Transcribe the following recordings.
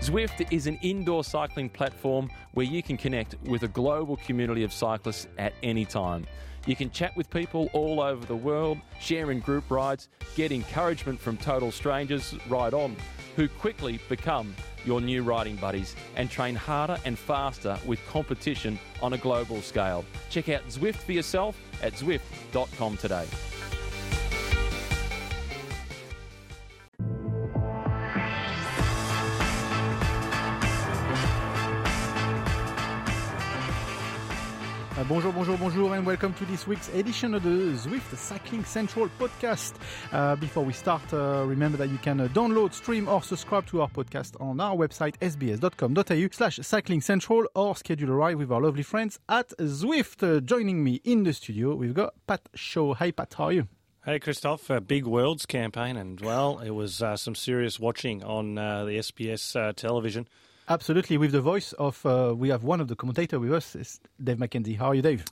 Zwift is an indoor cycling platform where you can connect with a global community of cyclists at any time. You can chat with people all over the world, share in group rides, get encouragement from total strangers, ride on, who quickly become your new riding buddies and train harder and faster with competition on a global scale. Check out Zwift for yourself at Zwift.com today. Bonjour, and welcome to this week's edition of the Zwift Cycling Central podcast. Before we start, remember that you can download, stream, or subscribe to our podcast on our website, sbs.com.au/cyclingcentral, or schedule a ride with our lovely friends at Zwift. Joining me in the studio, we've got Pat Show. Hey, Pat, how are you? Hey, Christophe. Big Worlds campaign, and well, it was some serious watching on the SBS television. Absolutely, with the voice of, we have one of the commentators with us, is Dave McKenzie. How are you, Dave?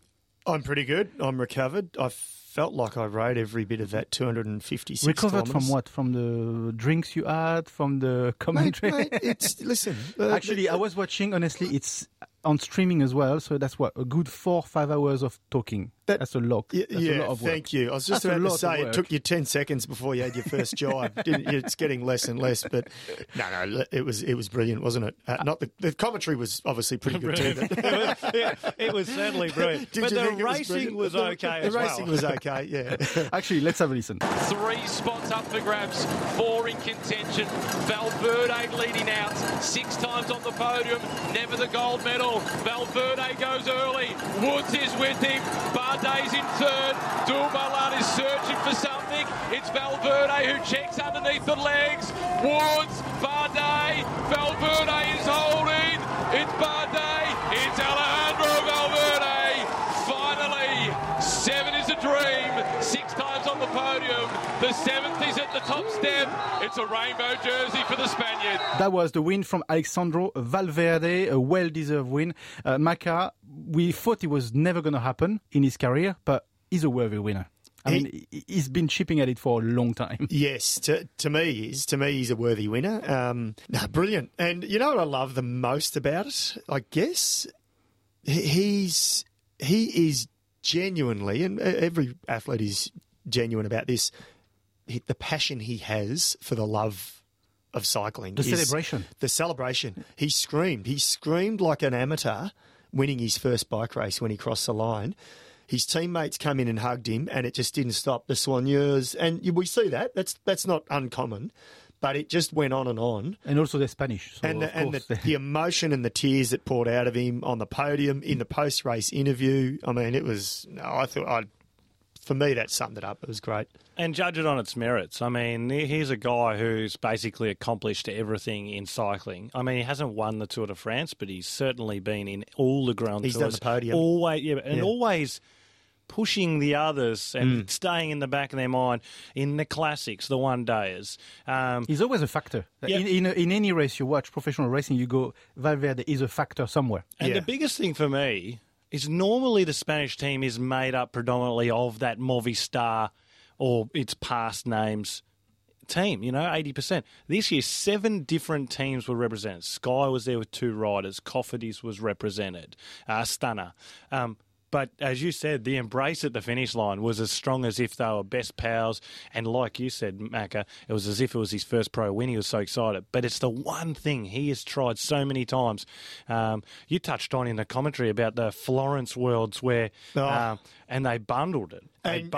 I'm pretty good. I'm recovered. I felt like I rode every bit of that 256 Recovered kilometers. From what? From the drinks you had? From the commentary? Mate, it's, listen. Actually, I was watching, honestly, it's on streaming as well, so that's what, a good 4 or 5 hours of talking. That's a lot. That's a lot of work. Thank you. I was just about to say, it took you 10 seconds before you had your first jibe. It's getting less and less, but no, it was brilliant, wasn't it? The commentary was obviously pretty good too. It was certainly brilliant. But the racing was okay as well. The racing was okay, yeah. Actually, let's have a listen. 3 spots up for grabs, 4 in contention. Valverde leading out, 6 times on the podium, never the gold medal. Valverde goes early. Woods is with him. Bardet's in third. Dumoulin is searching for something. It's Valverde who checks underneath the legs. Woods, Bardet. Valverde is holding. It's Bardet. It's Alejandro Valverde. Finally, 7 is a dream. 6 times on the podium. The 7th is at the top step. It's a rainbow jersey for the Spaniard. That was the win from Alejandro Valverde, a well-deserved win. Maka, we thought it was never going to happen in his career, but he's a worthy winner. I mean, he's been chipping at it for a long time. Yes, to me, he's a worthy winner. Brilliant. And you know what I love the most about it, I guess? He is genuinely, and every athlete is genuine about this, the passion he has for the love of cycling. The celebration. He screamed like an amateur winning his first bike race when he crossed the line. His teammates came in and hugged him, and it just didn't stop. The soigneurs, and we see that. That's not uncommon, but it just went on and on. And also they're Spanish. So and the emotion and the tears that poured out of him on the podium, in the post-race interview, I mean, it was... For me, that summed it up. It was great. And judge it on its merits. I mean, here's a guy who's basically accomplished everything in cycling. I mean, he hasn't won the Tour de France, but he's certainly been in all the Grand Tours. He's done the podium. Always pushing the others and staying in the back of their mind in the classics, the one-dayers. He's always a factor. Yep. In any race you watch, professional racing, you go, Valverde is a factor somewhere. And the biggest thing for me... is normally the Spanish team is made up predominantly of that Movistar or its past names team, 80%. This year, 7 different teams were represented. Sky was there with 2 riders. Cofidis was represented. Astana. But as you said, the embrace at the finish line was as strong as if they were best pals. And like you said, Macca, it was as if it was his first pro win. He was so excited. But it's the one thing he has tried so many times. You touched on in the commentary about the Florence Worlds and they bundled it. And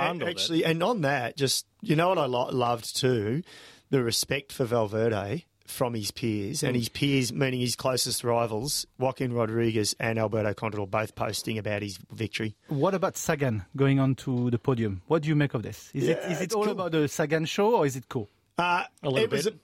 on that, just what I loved too, the respect for Valverde from his peers, and his peers meaning his closest rivals, Joaquin Rodriguez and Alberto Contador, both posting about his victory. What about Sagan going on to the podium? What do you make of this? Is it all cool about the Sagan show, or is it cool? A little bit.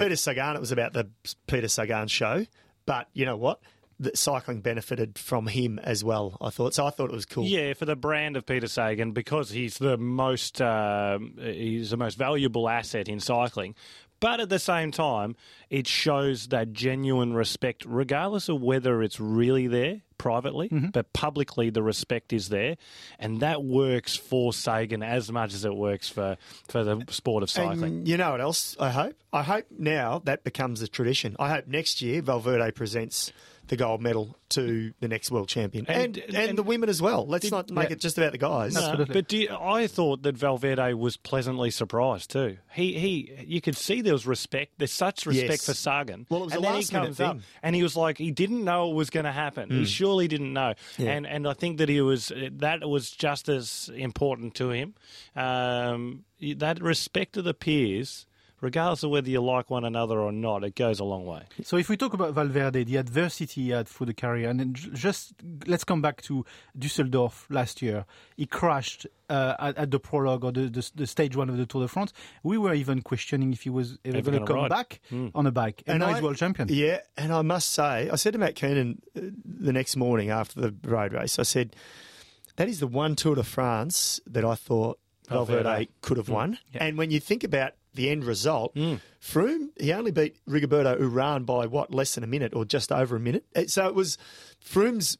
Peter Sagan, it was about the Peter Sagan show, but you know what? That cycling benefited from him as well, I thought. So I thought it was cool. Yeah, for the brand of Peter Sagan, because he's the most valuable asset in cycling. But at the same time, it shows that genuine respect, regardless of whether it's really there privately, but publicly the respect is there. And that works for Sagan as much as it works for the sport of cycling. And you know what else I hope? I hope now that becomes a tradition. I hope next year Valverde presents the gold medal to the next world champion and the women as well. Let's not make it just about the guys. No, but I thought that Valverde was pleasantly surprised too. You could see there was respect. There's such respect for Sagan. Well, it was and the then last he comes up and he was like, he didn't know it was going to happen. He surely didn't know. Yeah. And I think that that was just as important to him. That respect of the peers, regardless of whether you like one another or not, it goes a long way. So if we talk about Valverde, the adversity he had for the career, and then just let's come back to Düsseldorf last year. He crashed at the prologue or the stage one of the Tour de France. We were even questioning if he was ever going to come back on a bike. And now he's world champion. Yeah, and I must say, I said to Matt Keenan the next morning after the road race, I said, that is the one Tour de France that I thought Valverde could have won. Yeah. And when you think about the end result, Froome, he only beat Rigoberto Urán by, what, less than a minute or just over a minute. So it was Froome's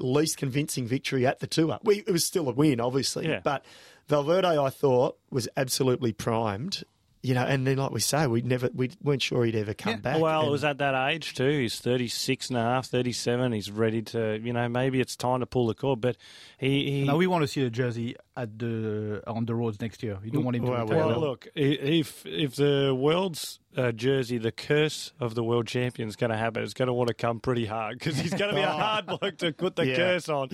least convincing victory at the Tour. It was still a win, obviously, but Valverde, I thought, was absolutely primed. You know, and then like we say, we weren't sure he'd ever come back. Well, it was at that age too. He's 36 and a half, 37. He's ready to, maybe it's time to pull the cord. But he now we want to see the jersey on the roads next year. You don't want him to retire. Well, look, if the world's jersey, the curse of the world champion is going to happen, it's going to want to come pretty hard because he's going to be a hard bloke to put the curse on.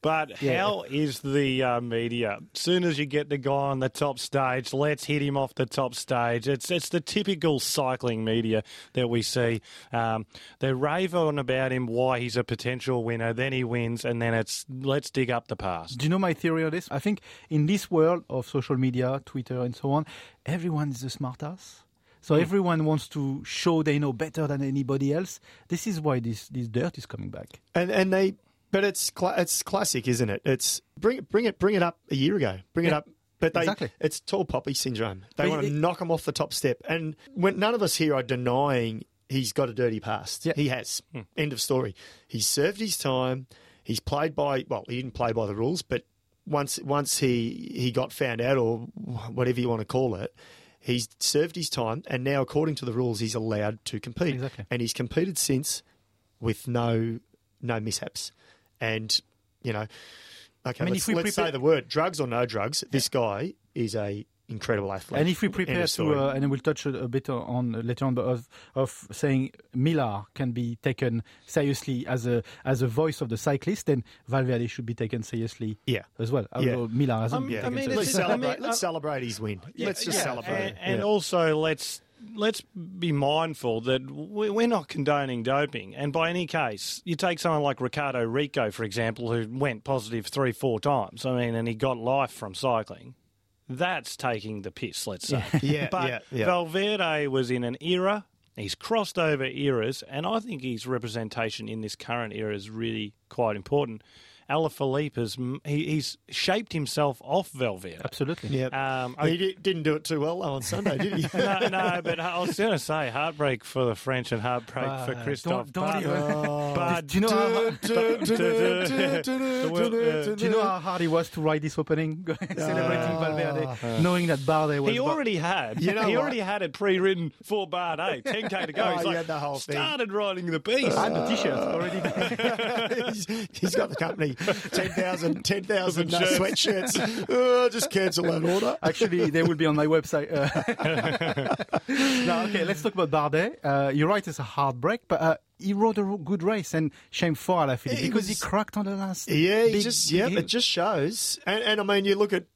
But how is the media? Soon as you get the guy on the top stage, let's hit him off the top stage. It's the typical cycling media that we see. They rave on about him, why he's a potential winner, then he wins, and then it's let's dig up the past. Do you know my theory on this? I think in this world of social media, Twitter and so on, everyone is a smartass. So everyone wants to show they know better than anybody else. This is why this dirt is coming back. But it's classic, isn't it? It's bring it up a year ago. Bring it up. But it's tall poppy syndrome. They want to knock him off the top step. And when none of us here are denying he's got a dirty past. Yeah. He has. End of story. He's served his time. He's played by he didn't play by the rules, but once he got found out or whatever you want to call it. He's served his time, and now, according to the rules, he's allowed to compete. Exactly. And he's competed since with no mishaps. And, let's say the word, drugs or no drugs, this guy is an incredible athlete. And if we prepare to, and we'll touch a bit on later on, but of saying Miller can be taken seriously as a voice of the cyclist, then Valverde should be taken seriously as well. Miller hasn't been taken seriously. Let's celebrate his win. Let's just celebrate. And also let's be mindful that we're not condoning doping. And by any case, you take someone like Ricardo Rico, for example, who went positive 3-4 times. And he got life from cycling. That's taking the piss, let's say. Valverde was in an era. He's crossed over eras, and I think his representation in this current era is really quite important. Alaphilippe he's shaped himself off Valverde. Absolutely. Yep. He didn't do it too well on Sunday, did he? no, but I was going to say heartbreak for the French and heartbreak for Christophe. Do you know how hard he was to ride this opening, celebrating Valverde, knowing that Bardet was... He already had it pre-written for Bardet, 10K to go. He's started riding the beast. And the T-shirt already. He's got the company. 10,000 sweatshirts. Just cancel that order. Actually, they will be on my website. Okay, let's talk about Bardet. You're right, it's a hard break, but he rode a good race, and shame for Alaphilippe because he cracked on the last. Yeah, it just shows. And I mean, you look at,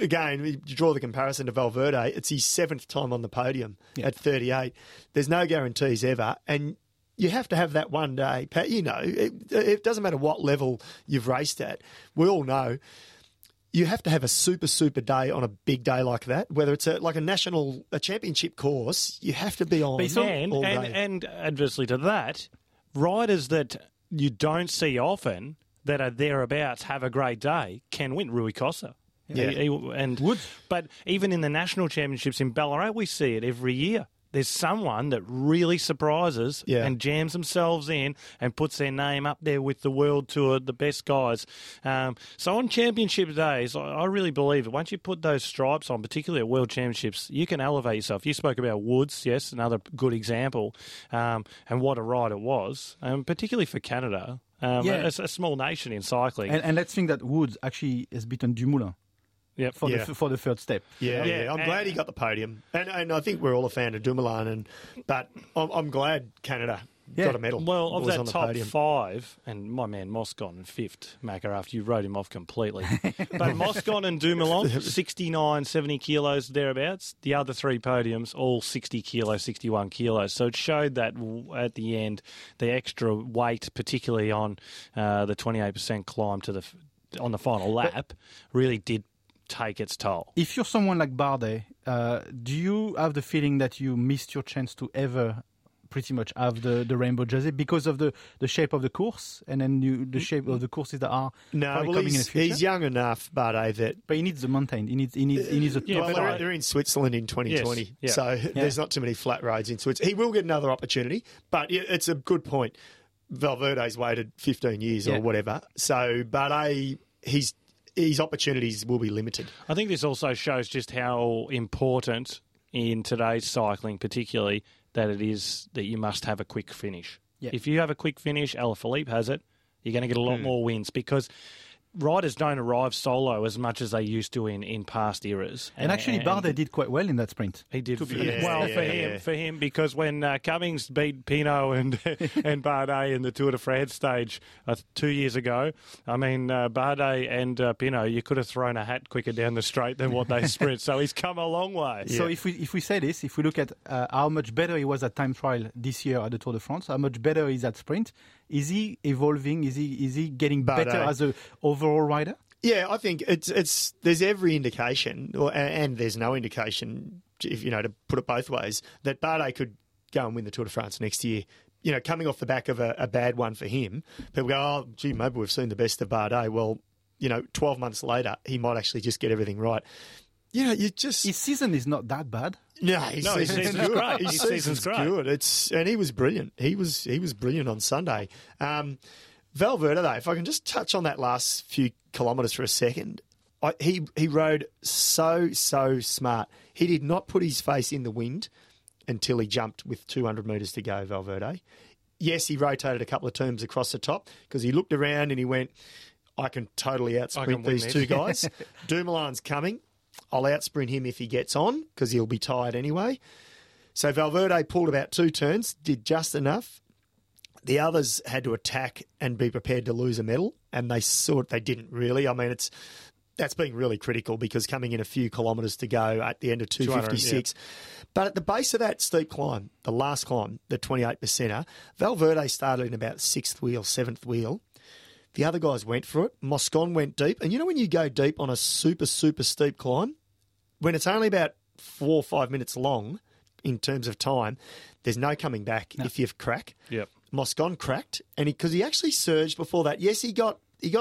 again, you draw the comparison to Valverde. It's his seventh time on the podium at 38. There's no guarantees ever, and you have to have that one day, Pat. You know, it doesn't matter what level you've raced at. We all know you have to have a super, super day on a big day like that. Whether it's a championship course, you have to be on all day. And adversely to that, riders that you don't see often that are thereabouts have a great day can win. Rui Costa. Yeah. And Woods. But even in the national championships in Ballarat, we see it every year. There's someone that really surprises and jams themselves in and puts their name up there with the World Tour, the best guys. So on championship days, I really believe it. Once you put those stripes on, particularly at World Championships, you can elevate yourself. You spoke about Woods, yes, another good example, and what a ride it was, particularly for Canada, a small nation in cycling. And let's think that Woods actually has beaten Dumoulin. Yep. For the third step. Yeah. I'm glad he got the podium. And I think we're all a fan of Dumoulin, but I'm glad Canada got a medal. Well, of that top five, and my man Moscon in fifth, Macca, after you wrote him off completely. But Moscon and Dumoulin, 69, 70 kilos, thereabouts. The other three podiums, all 60 kilos, 61 kilos. So it showed that at the end, the extra weight, particularly on the 28% climb on the final lap, really did take its toll. If you're someone like Bardet, do you have the feeling that you missed your chance to ever pretty much have the rainbow jersey because of the shape of the course and then the shape of the courses that are coming in the future? He's young enough, Bardet, but he needs the mountain. He needs a top five. They're in Switzerland in 2020, so there's not too many flat roads in Switzerland. He will get another opportunity, but it's a good point. Valverde's waited 15 years or whatever, so Bardet, his opportunities will be limited. I think this also shows just how important in today's cycling, particularly, that it is that you must have a quick finish. Yeah. If you have a quick finish, Alaphilippe has it, you're going to get a lot more wins because riders don't arrive solo as much as they used to in past eras. And actually, Bardet did quite well in that sprint. He did for him, because when Cummings beat Pinot and Bardet in the Tour de France stage 2 years ago, I mean, Bardet and Pinot, you could have thrown a hat quicker down the straight than what they sprint. So he's come a long way. Yeah. So if we say this, if we look at how much better he was at time trial this year at the Tour de France, how much better he's at sprint, is he evolving? Is he getting better as an overall rider? Yeah, I think it's there's every indication, and there's no indication, if you know, to put it both ways, that Bardet could go and win the Tour de France next year. You know, coming off the back of a bad one for him, people go, oh, gee, maybe we've seen the best of Bardet. Well, you know, 12 months later, he might actually just get everything right. You know, his season is not that bad. No, his season's great. His season's good. And he was brilliant. He was brilliant on Sunday. Valverde, though, if I can just touch on that last few kilometres for a second, he rode so smart. He did not put his face in the wind until he jumped with 200 metres to go, Valverde. Yes, he rotated a couple of turns across the top because he looked around and he went, I can totally out-sprint these two guys. Dumoulin's coming. I'll out-sprint him if he gets on because he'll be tired anyway. So Valverde pulled about two turns, did just enough. The others had to attack and be prepared to lose a medal, and they didn't really. I mean, that's being really critical because coming in a few kilometres to go at the end of 2:56. But at the base of that steep climb, the last climb, the 28%er, Valverde started in about sixth wheel, seventh wheel. The other guys went for it. Moscon went deep. And you know when you go deep on a super, super steep climb, when it's only about 4 or 5 minutes long in terms of time, there's no coming back if you've cracked. Yep. Moscon cracked, and because he actually surged before that. Yes, he got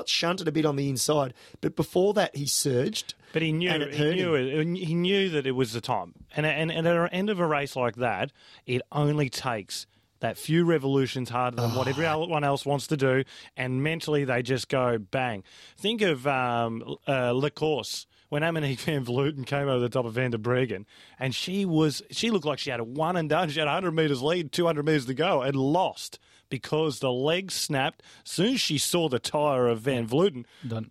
shunted a bit on the inside, but before that he surged. But he knew he knew that it was the time. And at the end of a race like that, it only takes that few revolutions harder than what everyone else wants to do, and mentally they just go bang. Think of Le Corse, when Annemiek van Vleuten came over the top of Van der Breggen, and she looked like she had a one and done. She had 100 metres lead, 200 metres to go, and lost because the legs snapped. As soon as she saw the tyre of Van Vleuten,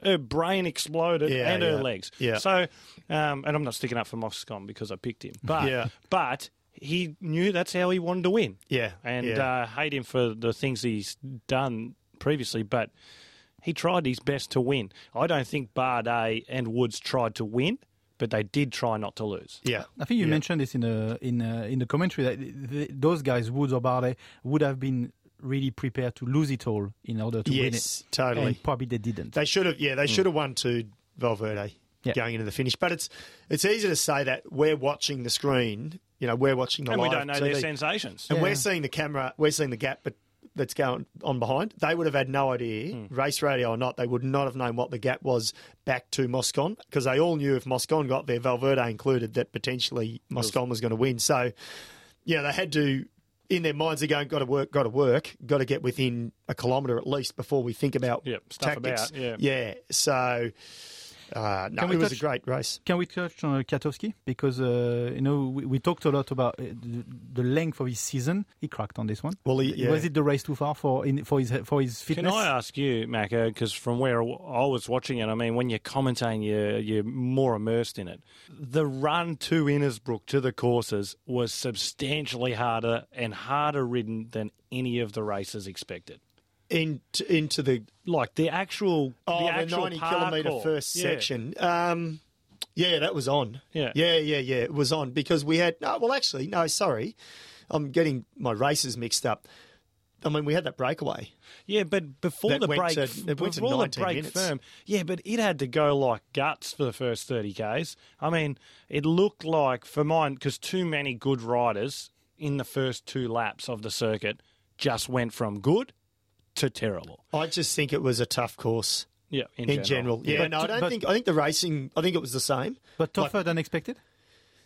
her brain exploded and her legs. Yeah. So, and I'm not sticking up for Moscon because I picked him, but he knew that's how he wanted to win. Yeah. And hate him for the things he's done previously, but he tried his best to win. I don't think Bardet and Woods tried to win, but they did try not to lose. Yeah. I think you mentioned this in the commentary, that those guys, Woods or Bardet, would have been really prepared to lose it all in order to win it. Yes, totally. And probably they didn't. They should have, won to Valverde going into the finish. But it's easy to say that we're watching the screen. You know, we're watching the live TV. And we don't know their sensations. And we're seeing the camera, we're seeing the gap that's going on behind, they would have had no idea, race radio or not, they would not have known what the gap was back to Moscon, because they all knew if Moscon got there, Valverde included, that potentially Moscon was going to win. So, yeah, they had to, in their minds, they're going, got to get within a kilometre at least before we think about tactics. So... it was a great race. Can we touch on Kwiatkowski? Because, we talked a lot about the length of his season. He cracked on this one. Well, was it the race too far for his fitness? Can I ask you, Macca, because from where I was watching it, I mean, when you're commentating, you're more immersed in it. The run to Innisbrook, to the courses, was substantially harder and harder ridden than any of the races expected. Into the actual 90-kilometre first section. That was on. Yeah, it was on because we had I'm getting my races mixed up. I mean, we had that breakaway. Yeah, but before the break firm. Yeah, but it had to go like guts for the first 30Ks. I mean, it looked like for mine because too many good riders in the first two laps of the circuit just went from good to terrible. I just think it was a tough course. Yeah, in general. Yeah, but, I think the racing. I think it was the same, but tougher than expected.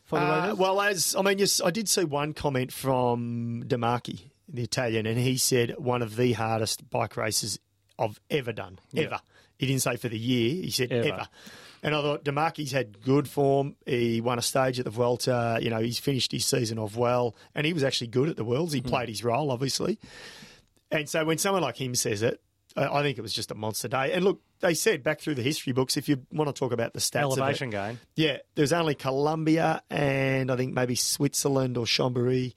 For the riders? I did see one comment from De Marchi, the Italian, and he said one of the hardest bike races I've ever done. Yeah. Ever. He didn't say for the year. He said ever. And I thought De Marchi's had good form. He won a stage at the Vuelta. You know, he's finished his season off well, and he was actually good at the Worlds. He played his role, obviously. And so when someone like him says it, I think it was just a monster day. And look, they said back through the history books, if you want to talk about the stats elevation gain. Yeah, there's only Colombia and I think maybe Switzerland or Chambéry.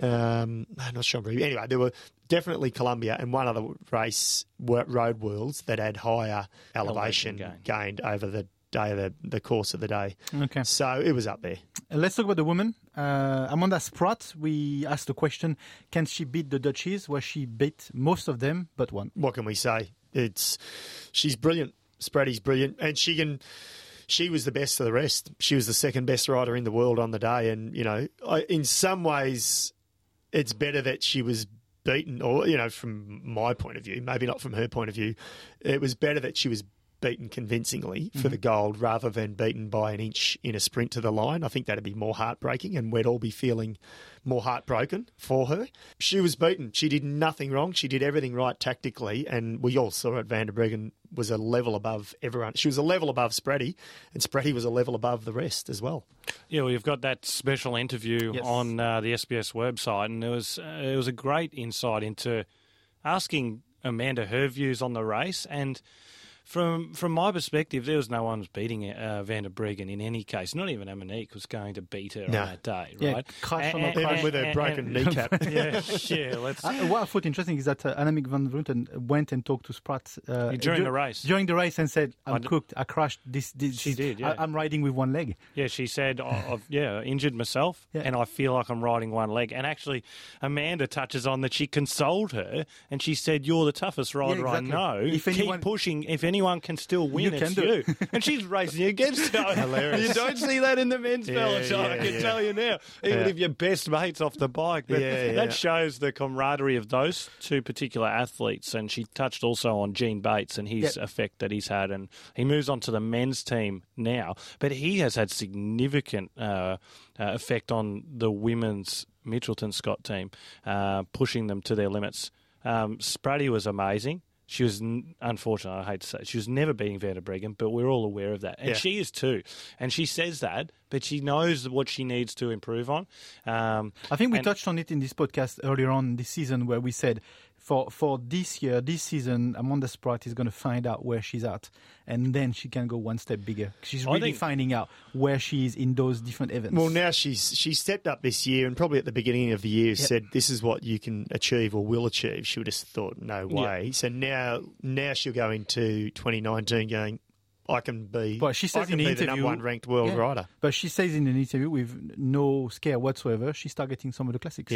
Not Chambéry. Anyway, there were definitely Colombia and one other race, Road Worlds, that had higher elevation gained over the day of the course of the day. Okay. So it was up there. Let's talk about the woman. Amanda Spratt, we asked the question, can she beat the Dutchies? Well, she beat most of them, but one. What can we say? She's brilliant. Spratty's brilliant. And she was the best of the rest. She was the second best rider in the world on the day. And, you know, in some ways, it's better that she was beaten, or, you know, from my point of view, maybe not from her point of view, it was better that she was beaten convincingly for the gold rather than beaten by an inch in a sprint to the line. I think that'd be more heartbreaking and we'd all be feeling more heartbroken for her. She was beaten. She did nothing wrong. She did everything right tactically, and we all saw it. Van der Breggen was a level above everyone. She was a level above Spratty, and Spratty was a level above the rest as well. Yeah, well, you've got that special interview on the SBS website, and it was a great insight into asking Amanda her views on the race, and From my perspective, there was no one beating Van der Breggen in any case. Not even Annemiek was going to beat her on that day, right? Even with her broken kneecap. What I thought interesting is that Annemiek van Vleuten went and talked to Spratt during the race and said, "I'm cooked. I crashed. This she did. Yeah. I'm riding with one leg." Yeah, she said, "I've injured myself, and I feel like I'm riding one leg." And actually, Amanda touches on that she consoled her and she said, "You're the toughest rider I know. Keep pushing. If anyone can still win, it's you." And she's racing against her. Hilarious. You don't see that in the men's peloton, I can tell you now. Even if your best mate's off the bike. But that shows the camaraderie of those two particular athletes. And she touched also on Gene Bates and his effect that he's had. And he moves on to the men's team now. But he has had significant effect on the women's Mitchelton-Scott team, pushing them to their limits. Spratty was amazing. She was, unfortunately, I hate to say it, she was never beating Van der Breggen, but we're all aware of that. And she is too. And she says that, but she knows what she needs to improve on. I think we touched on it in this podcast earlier on this season where we said, for this year, this season, Amanda Spratt is going to find out where she's at, and then she can go one step bigger. She's really finding out where she is in those different events. Well, now she stepped up this year, and probably at the beginning of the year said, "This is what you can achieve or will achieve." She would have thought, "No way." So now she'll go into 2019 going, "I can be." But she says the number one ranked world rider. But she says in an interview with no scare whatsoever, she's targeting some of the classics.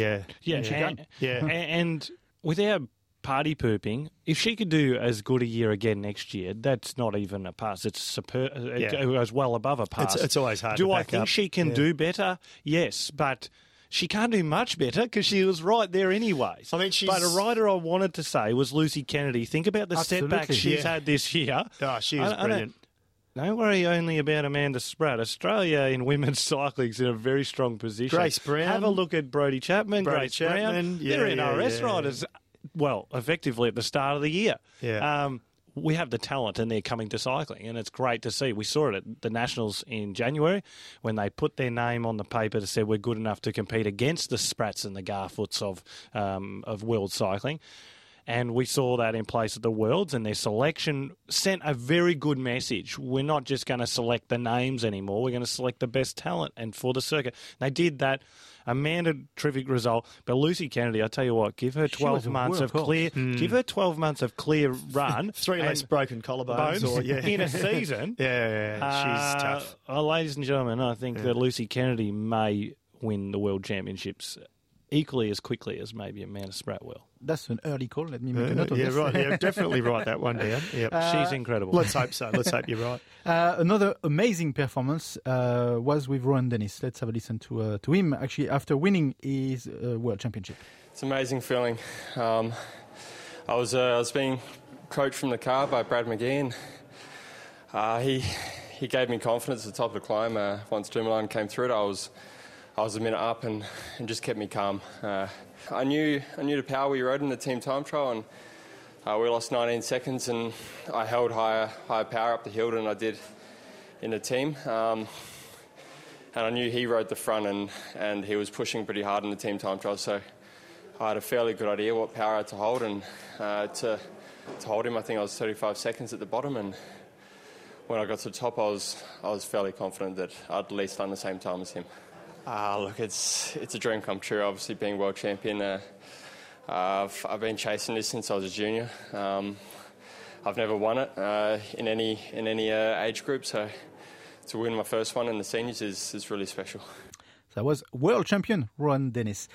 And without party pooping, if she could do as good a year again next year, that's not even a pass. It's superb. It goes well above a pass. It's always hard to back up. Do I think she can do better? Yes, but she can't do much better because she was right there anyway. I mean, she's... But a rider I wanted to say was Lucy Kennedy. Think about the setback she's had this year. Oh, she is brilliant. Don't worry only about Amanda Spratt. Australia in women's cycling is in a very strong position. Grace Brown. Have a look at Brodie Chapman. Grace Brown. Yeah, they're NRS riders, well, effectively at the start of the year. Yeah. We have the talent and they're coming to cycling, and it's great to see. We saw it at the Nationals in January when they put their name on the paper to say we're good enough to compete against the Spratts and the Garfoots of world cycling. And we saw that in place at the Worlds, and their selection sent a very good message. We're not just going to select the names anymore. We're going to select the best talent and for the circuit. They did that. Amanda, terrific result. But Lucy Kennedy, I tell you what, give her 12 months of clear. Give her 12 months of clear run. 3 less broken collarbones in a season. She's tough. Ladies and gentlemen, I think that Lucy Kennedy may win the World Championships equally as quickly as maybe Amanda Spratt will. That's an early call. Let me make a note of this. Yeah, right. Yeah, definitely write that one down. Yep. She's incredible. Let's hope so. Let's hope you're right. Another amazing performance was with Rohan Dennis. Let's have a listen to him, actually, after winning his World Championship. It's an amazing feeling. I was being coached from the car by Brad McGee, and he gave me confidence at the top of the climb. Once Dumoulin came through it, I was a minute up and just kept me calm. I knew the power we rode in the team time trial, and we lost 19 seconds, and I held higher power up the hill than I did in the team. And I knew he rode the front, and he was pushing pretty hard in the team time trial, so I had a fairly good idea what power I had to hold, and to hold him I think I was 35 seconds at the bottom, and when I got to the top I was fairly confident that I'd at least done the same time as him. Look, it's a dream come true, obviously, being world champion. I've been chasing this since I was a junior. I've never won it in any age group, so to win my first one in the seniors is really special. That was world champion Rohan Dennis.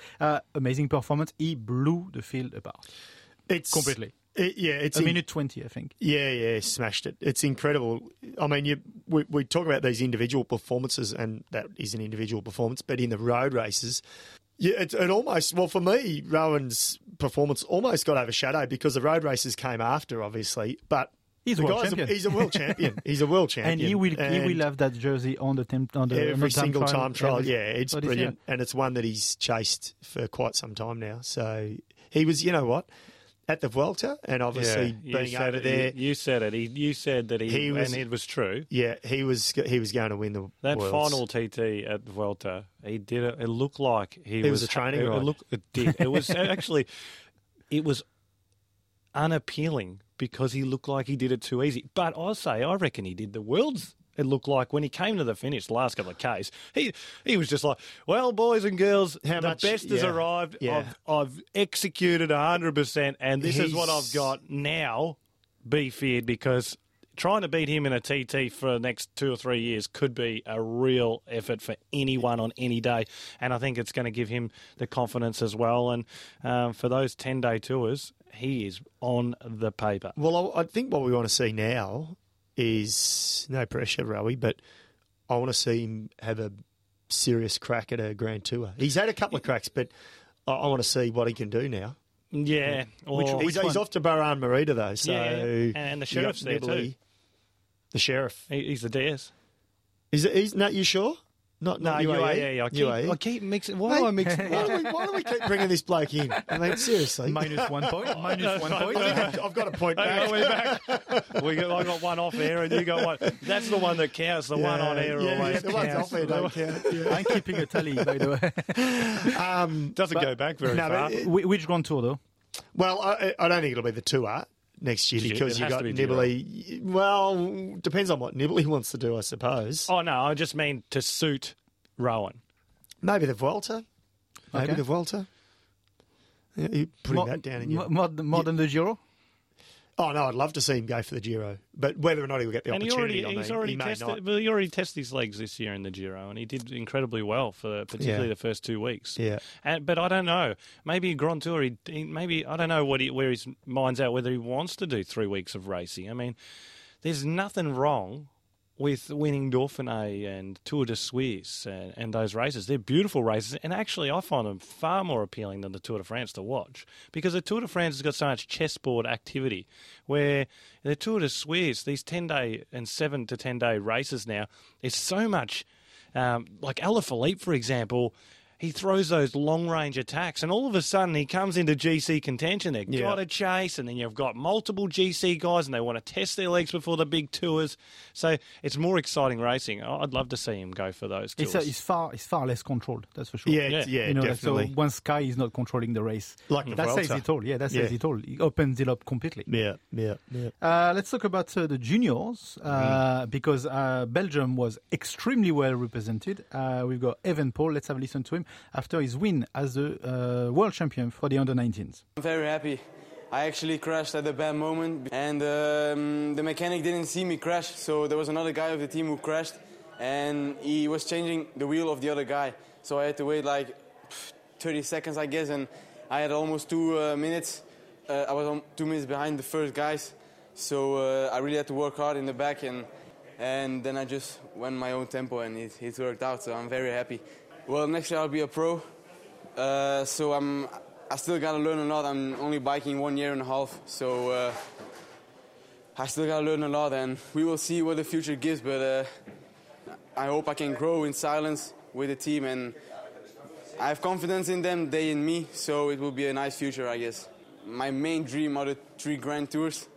Amazing performance. He blew the field apart. Completely. It's a minute 20, I think. Yeah, smashed it. It's incredible. I mean, we talk about these individual performances, and that is an individual performance, but in the road races, it almost, well, for me, Rowan's performance almost got overshadowed because the road races came after, obviously, but he's a world champion. He's a world champion. And he will have that jersey on the time trial. It's brilliant. And it's one that he's chased for quite some time now. So he was, you know what? At the Vuelta, and obviously being over there, you said it. You said that he was, and it was true. Yeah, he was going to win the final TT at the Vuelta. He did it. It looked like it was a training ride. It did. It was actually, it was unappealing because he looked like he did it too easy. But I reckon he did the Worlds. It looked like when he came to the finish, the last couple of Ks, he was just like, well, boys and girls, the best has arrived. Yeah. I've executed 100%, and this is what I've got now. Be feared, because trying to beat him in a TT for the next 2 or 3 years could be a real effort for anyone on any day, and I think it's going to give him the confidence as well. And for those 10-day tours, he is on the paper. Well, I think what we want to see now is no pressure, Rowie, but I want to see him have a serious crack at a Grand Tour. He's had a couple of cracks, but I want to see what he can do now. Yeah. He's off to Bahrain Merida, though. So yeah. And the sheriff's there, too. The sheriff. He's the DS. He's not, you sure? Not UAE. I keep mixing. Why do we keep bringing this bloke in? I mean, seriously. Minus one point. I've got a point back. We're back. I got one off air and you got one. That's the one that counts. The one on air always counts. The ones off air don't count. Yeah. I'm keeping a tally, by the way. Doesn't go back very far. Which Grand Tour, though? Well, I don't think it'll be the Tour next year because you've got Nibali. Well, depends on what Nibali wants to do, I suppose. Oh, no, I just mean to suit Rowan. Maybe the Vuelta. Yeah, you're putting that down in your... More than the Giro? Oh, no, I'd love to see him go for the Giro. But whether or not he'll get the opportunity... He already tested his legs this year in the Giro, and he did incredibly well for particularly the first 2 weeks. Yeah. But I don't know. Maybe Grand Tour, I don't know where his mind's at, whether he wants to do 3 weeks of racing. I mean, there's nothing wrong with winning Dauphiné and Tour de Suisse and those races. They're beautiful races, and actually I find them far more appealing than the Tour de France to watch, because the Tour de France has got so much chessboard activity, where the Tour de Suisse, these 10-day and 7 to 10-day races now, it's so much, like Alaphilippe, for example, he throws those long-range attacks, and all of a sudden he comes into GC contention. They've got to chase, and then you've got multiple GC guys, and they want to test their legs before the big tours. So it's more exciting racing. I'd love to see him go for those tours. It's far less controlled, that's for sure. Definitely. So once Sky is not controlling the race, like the Vuelta. Says it all. Yeah, that says it all. It opens it up completely. Yeah. Let's talk about the juniors, because Belgium was extremely well represented. We've got Evenepoel. Let's have a listen to him after his win as the world champion for the under-19s. I'm very happy. I actually crashed at the bad moment, and the mechanic didn't see me crash, so there was another guy of the team who crashed, and he was changing the wheel of the other guy, so I had to wait like 30 seconds, I guess, and I had almost 2 minutes. I was 2 minutes behind the first guys, so I really had to work hard in the back, and then I just went my own tempo, and it worked out, so I'm very happy. Well, next year I'll be a pro, so I still got to learn a lot. I'm only biking 1.5 years, so I still got to learn a lot, and we will see what the future gives, but I hope I can grow in silence with the team, and I have confidence in them, they in me, so it will be a nice future, I guess. My main dream are the 3 Grand Tours,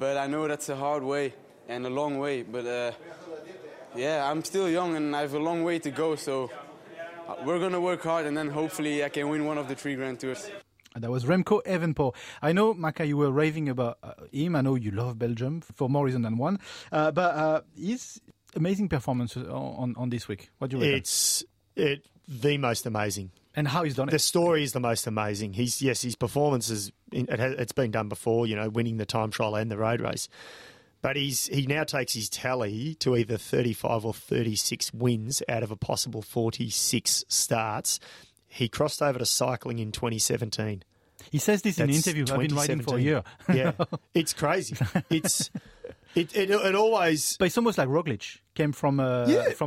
but I know that's a hard way and a long way, but I'm still young and I have a long way to go, so we're going to work hard, and then hopefully I can win one of the 3 Grand Tours. That was Remco Evenepoel. I know, Maka, you were raving about him. I know you love Belgium for more reason than one. But his amazing performance on this week. What do you reckon? It's the most amazing. And how he's done it. The story is the most amazing. His performance is, it's been done before, you know, winning the time trial and the road race. But he now takes his tally to either 35 or 36 wins out of a possible 46 starts. He crossed over to cycling in 2017. He says this in an interview. I've been riding for a year. Yeah, it's crazy. It always. But it's almost like Roglic came from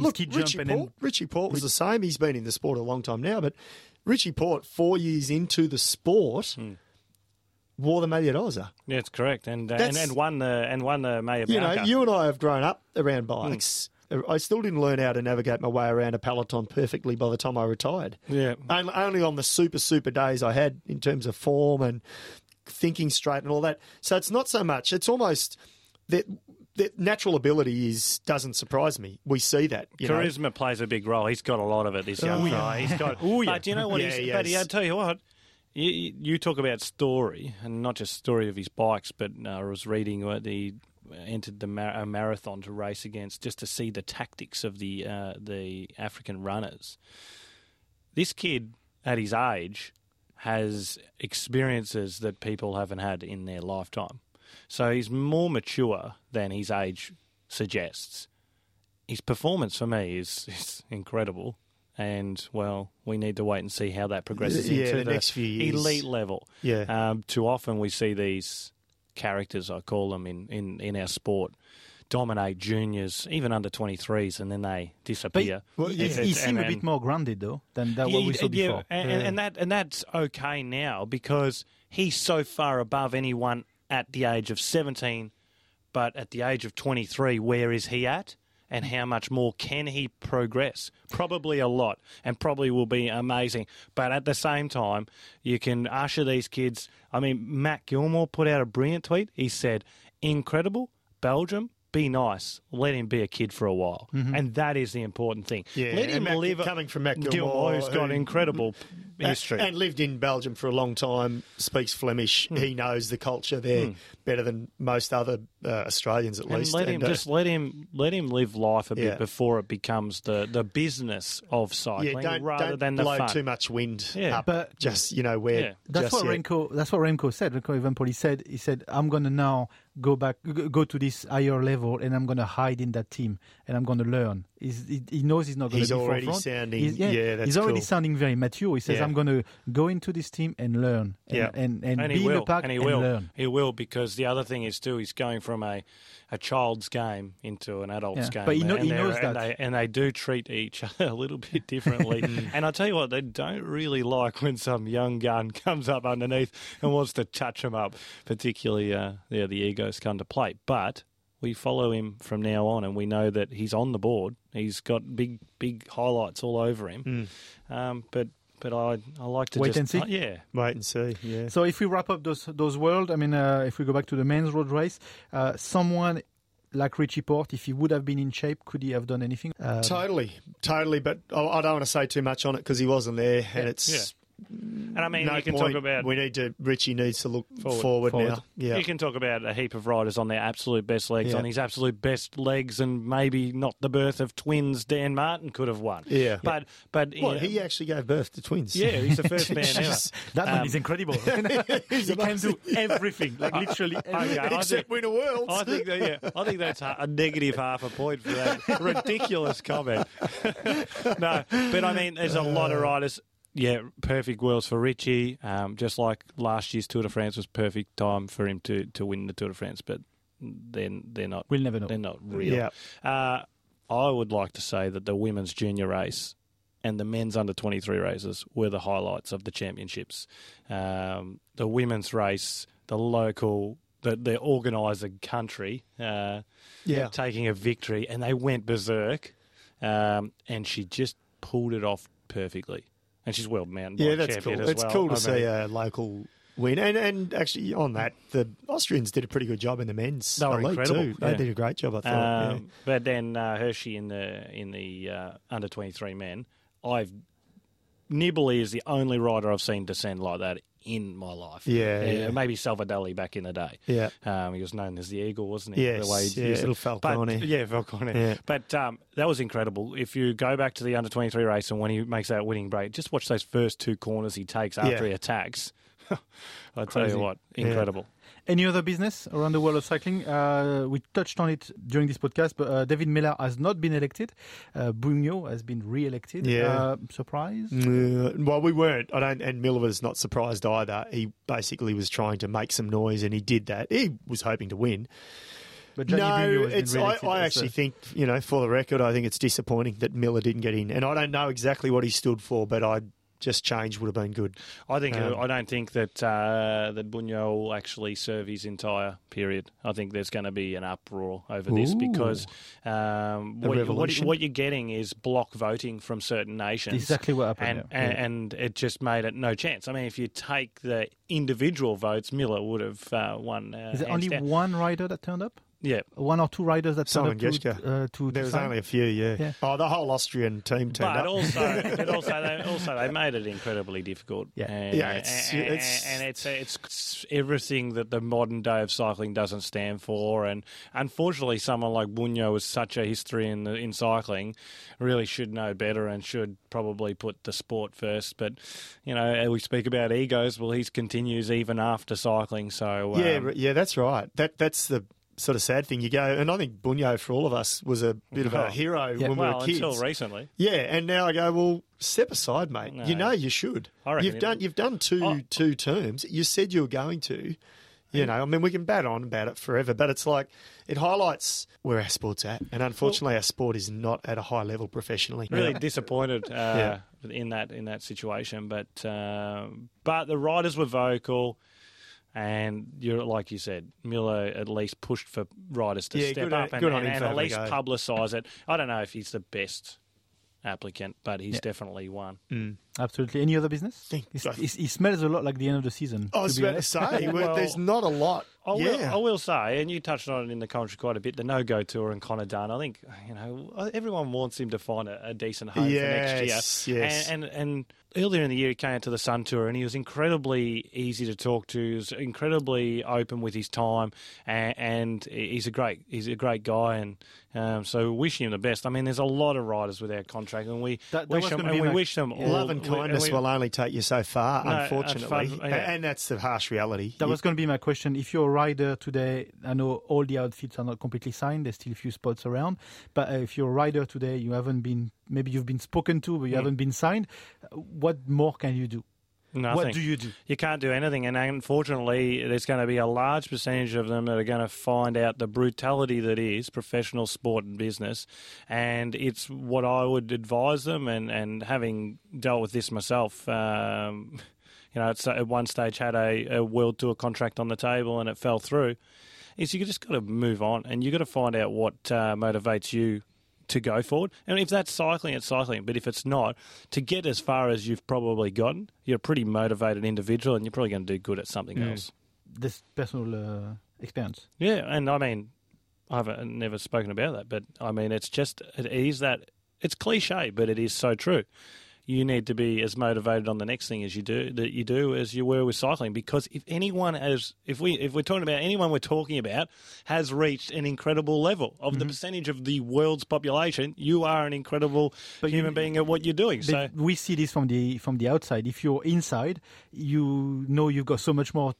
ski jump. Richie Port was the same. He's been in the sport a long time now, but Richie Port, 4 years into the sport. Mm. Wore the Maglia Rosa. Yeah, that's correct, and won the Maglia Rosa. You know, you and I have grown up around bikes. Mm. I still didn't learn how to navigate my way around a peloton perfectly by the time I retired. Yeah, only on the super days I had in terms of form and thinking straight and all that. So it's not so much. It's almost that. The natural ability doesn't surprise me. We see that. Charisma plays a big role. He's got a lot of it, this young guy. He's got. But you know what? But I tell you what. You talk about story, and not just story of his bikes, but I was reading that he entered the marathon to race against, just to see the tactics of the African runners. This kid, at his age, has experiences that people haven't had in their lifetime. So he's more mature than his age suggests. His performance for me is incredible. And, well, we need to wait and see how that progresses into the next few years. Elite level. Yeah. Too often we see these characters, I call them, in our sport, dominate juniors, even under 23s, and then they disappear. But he seemed a bit more grounded, though, than what we saw before. And that's okay now, because he's so far above anyone at the age of 17, but at the age of 23, where is he at? And how much more can he progress? Probably a lot, and probably will be amazing. But at the same time, you can usher these kids. I mean, Matt Gilmore put out a brilliant tweet. He said, incredible, Belgium, be nice. Let him be a kid for a while. Mm-hmm. And that is the important thing. Yeah, let him live. Coming from Matt Gilmore who's got incredible history. And lived in Belgium for a long time, speaks Flemish. Mm. He knows the culture there better than most other Australians, at least. Let him live life a bit before it becomes the business of cycling, rather than the fun. Don't blow too much wind up. But that's what Remco said. Remco Evenepoel, he said, I'm going to now go to this higher level, and I'm going to hide in that team, and I'm going to learn. He knows he's not going to be forefront. He's already sounding very mature. He says, I'm going to go into this team and learn, and be in the pack and learn. He will, because the other thing is, too, he's going from a child's game into an adult's game. But he knows that. And they do treat each other a little bit differently. And I'll tell you what, they don't really like when some young gun comes up underneath and wants to touch him up, particularly the egos come to play. But we follow him from now on, and we know that he's on the board. He's got big highlights all over him. But I like to wait and see. Wait and see. Yeah. So if we wrap up those world, I mean, if we go back to the men's road race, someone like Richie Port, if he would have been in shape, could he have done anything? Totally. But I don't want to say too much on it because he wasn't there, and it's. Yeah. And I mean, no, you can talk about... Richie needs to look forward now. Yeah. You can talk about a heap of riders on their absolute best legs, on his absolute best legs, and maybe not the birth of twins Dan Martin could have won. Yeah. But he actually gave birth to twins. Yeah, he's the first man ever. That man is incredible. He can do everything, like literally everything. Okay, except win a world. I think that's a negative half a point for that ridiculous comment. No, but I mean, there's a lot of riders... Yeah, perfect worlds for Richie. Just like last year's Tour de France was perfect time for him to win the Tour de France, but then they're not. We'll never know. They're not real. Yeah. I would like to say that the women's junior race and the men's under 23 races were the highlights of the championships. The women's race, the local. The organiser country, taking a victory, and they went berserk, and she just pulled it off perfectly. And she's world mountain bike champion as well. It's cool to see a local win. And actually on that, the Austrians did a pretty good job in the men's elite too. They did a great job, I thought. But then Hershey in the under 23 men, Nibali is the only rider I've seen descend like that in my life. Yeah. Maybe Salvadori back in the day. Yeah. He was known as the Eagle, wasn't he? Yes. The way he used little Falcone. Falcone. Yeah. But that was incredible. If you go back to the under-23 race and when he makes that winning break, just watch those first two corners he takes after he attacks. I'll tell you what, incredible. Yeah. Any other business around the world of cycling? We touched on it during this podcast, but David Miller has not been elected. Bugno has been re-elected. Yeah. Surprised? Well, we weren't. And Miller was not surprised either. He basically was trying to make some noise, and he did that. He was hoping to win. But I actually think, for the record, I think it's disappointing that Miller didn't get in. And I don't know exactly what he stood for, but just change would have been good. I think. I don't think that Bugno will actually serve his entire period. I think there's going to be an uproar over this because what you're getting is block voting from certain nations. Exactly what happened. And it just made it no chance. I mean, if you take the individual votes, Miller would have won. Is there only one rider that turned up? Yeah, one or two riders that turned up to there was sign. Only a few, yeah. Oh, the whole Austrian team turned up. But also they made it incredibly difficult. Yeah, it's everything that the modern day of cycling doesn't stand for, and unfortunately, someone like Bugno with such a history in cycling really should know better and should probably put the sport first. But we speak about egos. Well, he continues even after cycling. So that's right. That's the sort of sad thing. You go, and I think Bugno for all of us was a bit of a hero when we were kids. Until recently. Yeah, and now I go, well, step aside, mate. No. You know you should. I reckon you've done two terms. You said you were going to. I mean, we can bat on about it forever, but it's like it highlights where our sport's at, and unfortunately, our sport is not at a high level professionally. Really disappointed in that situation, but the riders were vocal. And like you said, Miller at least pushed for riders to step up and at least publicise it. I don't know if he's the best applicant, but he's definitely one. Mm. Absolutely. Any other business? He smells a lot like the end of the season. I was about to say, there's not a lot. I will say, and you touched on it in the commentary quite a bit, the no-go tour and Connor Dunn. I think, everyone wants him to find a decent home for next year. Yes. And earlier in the year, he came to the Sun Tour, and he was incredibly easy to talk to. He was incredibly open with his time, and he's a great guy, and so wishing him the best. I mean, there's a lot of riders with our contract, and we wish them love and kindness will only take you so far, unfortunately. And that's the harsh reality. That was going to be my question. If you're a rider today, I know all the outfits are not completely signed. There's still a few spots around. But if you're a rider today, you haven't been, maybe you've been spoken to, but you haven't been signed. What more can you do? Nothing. What do you do? You can't do anything, and unfortunately there's going to be a large percentage of them that are going to find out the brutality that is professional sport and business, and it's what I would advise them, and having dealt with this myself, you know, at one stage had a World Tour contract on the table and it fell through, is you just got to move on, and you got to find out what motivates you to go forward. And if that's cycling, it's cycling. But if it's not, to get as far as you've probably gotten, you're a pretty motivated individual and you're probably going to do good at something else. This personal experience. Yeah, and I mean, I've never spoken about that, but I mean, it's just, it is that, it's cliche, but it is so true. You need to be as motivated on the next thing as you do that you do as you were with cycling, because if anyone has, if we're talking about anyone we're talking about has reached an incredible level of the percentage of the world's population, you are an incredible human being at what you're doing. So we see this from the outside. If you're inside, you know you've got so much more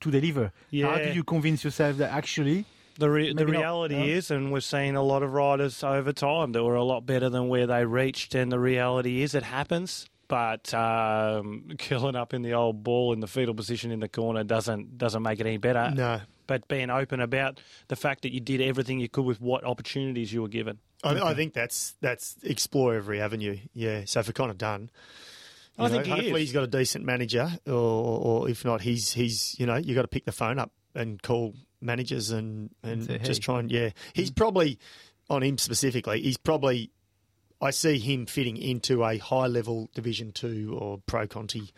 to deliver. Yeah. How do you convince yourself that actually? The reality is, and we've seen a lot of riders over time that were a lot better than where they reached, and the reality is it happens, but curling up in the old ball in the fetal position in the corner doesn't make it any better. No. But being open about the fact that you did everything you could with what opportunities you were given. I think that's explore every avenue, yeah. So for Conor Dunn, hopefully he's got a decent manager, or if not, he's you got to pick the phone up and call managers and so, hey. Just try and, yeah. He's probably, on him specifically, I see him fitting into a high-level Division 2 or Pro Conti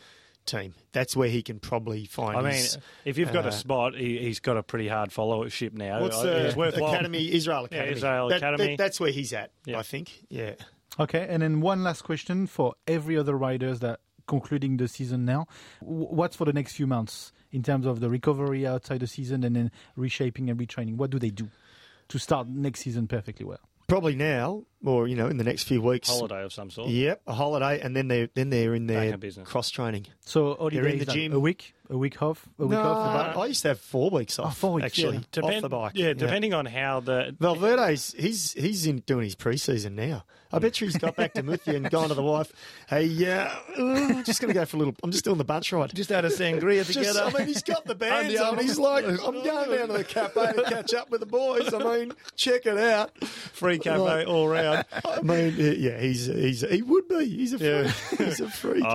team. That's where he can probably find his... I mean, if you've got a spot, he's got a pretty hard followership now. What's Israel Academy. Yeah, Israel Academy. That's where he's at, I think, yeah. Okay, and then one last question for every other riders that concluding the season now. What's for the next few months? In terms of the recovery outside the season and then reshaping and retraining, what do they do to start next season perfectly well? Probably now, or in the next few weeks, holiday of some sort. Yep, a holiday, and then they're in their cross training. So they're in the gym a week off the bike. I used to have 4 weeks off. 4 weeks actually off the bike. Yeah, depending on how Valverde's he's doing his preseason now. I bet you he's got back to Murphy and gone to the wife. Hey, yeah, just going to go for a little... I'm just doing the bunch ride. Just out of sangria together. He's got the bands on. He's like, I'm going down to the cafe to catch up with the boys. I mean, check it out. Free cafe all round. I mean, yeah, he would be. He's a freak. He's a freak.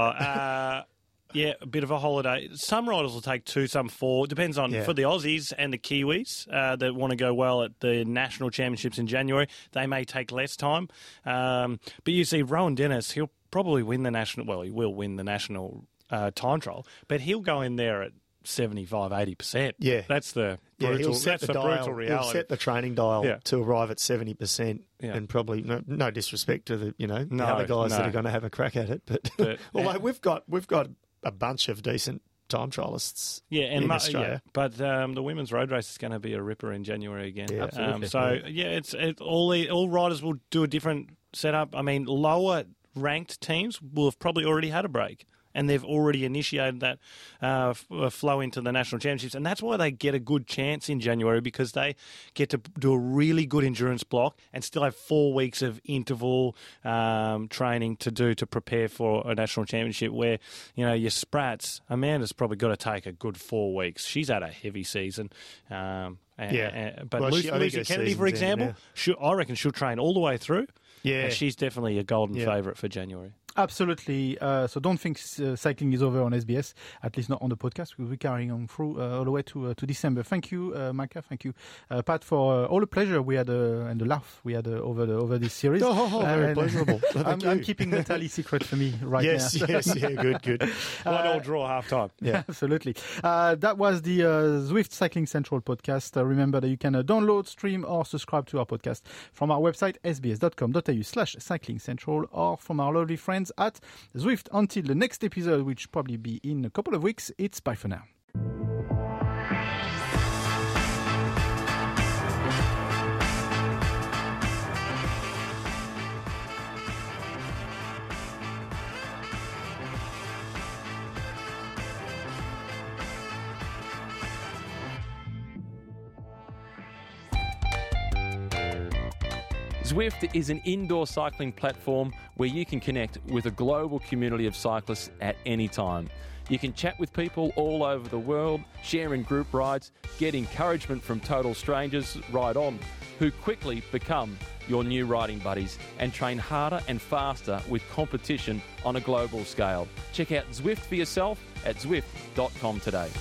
Yeah, a bit of a holiday. Some riders will take 2, some 4. Depends on, for the Aussies and the Kiwis that want to go well at the national championships in January, they may take less time. But you see, Rohan Dennis, he'll probably win the national, he will win the national time trial, but he'll go in there at 75-80%. Yeah. That's the brutal, brutal reality. He'll set the training dial to arrive at 70%, and probably no disrespect to the other guys that are going to have a crack at it. But although we've got a bunch of decent time trialists in Australia. Yeah. But the women's road race is going to be a ripper in January again. Yeah, it's all riders will do a different setup. I mean, lower-ranked teams will have probably already had a break, and they've already initiated that flow into the national championships. And that's why they get a good chance in January, because they get to do a really good endurance block and still have 4 weeks of interval training to do to prepare for a national championship where, your Spratts, Amanda's probably got to take a good 4 weeks. She's had a heavy season. But Lucy Kennedy, for example, I reckon she'll train all the way through. Yeah. And she's definitely a golden favourite for January. Absolutely. So don't think cycling is over on SBS, at least not on the podcast. We'll be carrying on through all the way to December. Thank you, Micah. Thank you, Pat, for all the pleasure we had and the laugh we had over this series. Very pleasurable. I'm keeping the tally secret for me right now. Yes, good. One all draw half time. Yeah, absolutely. That was the Zwift Cycling Central podcast. Remember that you can download, stream, or subscribe to our podcast from our website sbs.com.au/cyclingcentral or from our lovely friends at Zwift. Until the next episode, which probably be in a couple of weeks, it's bye for now. Zwift is an indoor cycling platform where you can connect with a global community of cyclists at any time. You can chat with people all over the world, share in group rides, get encouragement from total strangers, ride on, who quickly become your new riding buddies and train harder and faster with competition on a global scale. Check out Zwift for yourself at Zwift.com today.